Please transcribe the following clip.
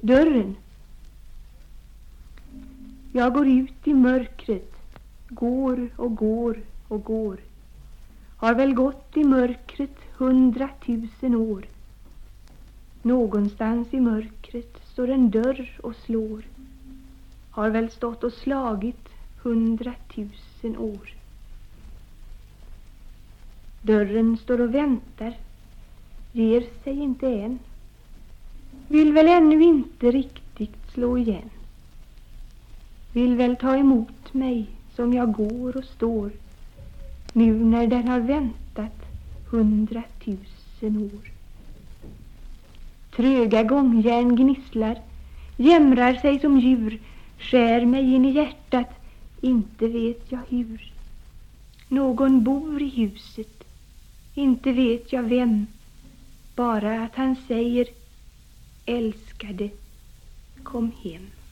dörren. Jag går ut i mörkret, går och går och går. Har väl gått i mörkret 100 000 år. Någonstans i mörkret står en dörr och slår. Har väl stått och slagit 100 000 år. Dörren står och väntar, ger sig inte än. Vill väl ännu inte riktigt slå igen. Vill väl ta emot mig som jag går och står. Nu när den har väntat 100 000 år. Tröga gångjärn gnisslar, jämrar sig som djur. Skär mig in i hjärtat, inte vet jag hur. Någon bor i huset, inte vet jag vem. Bara att han säger, älskade, kom hem.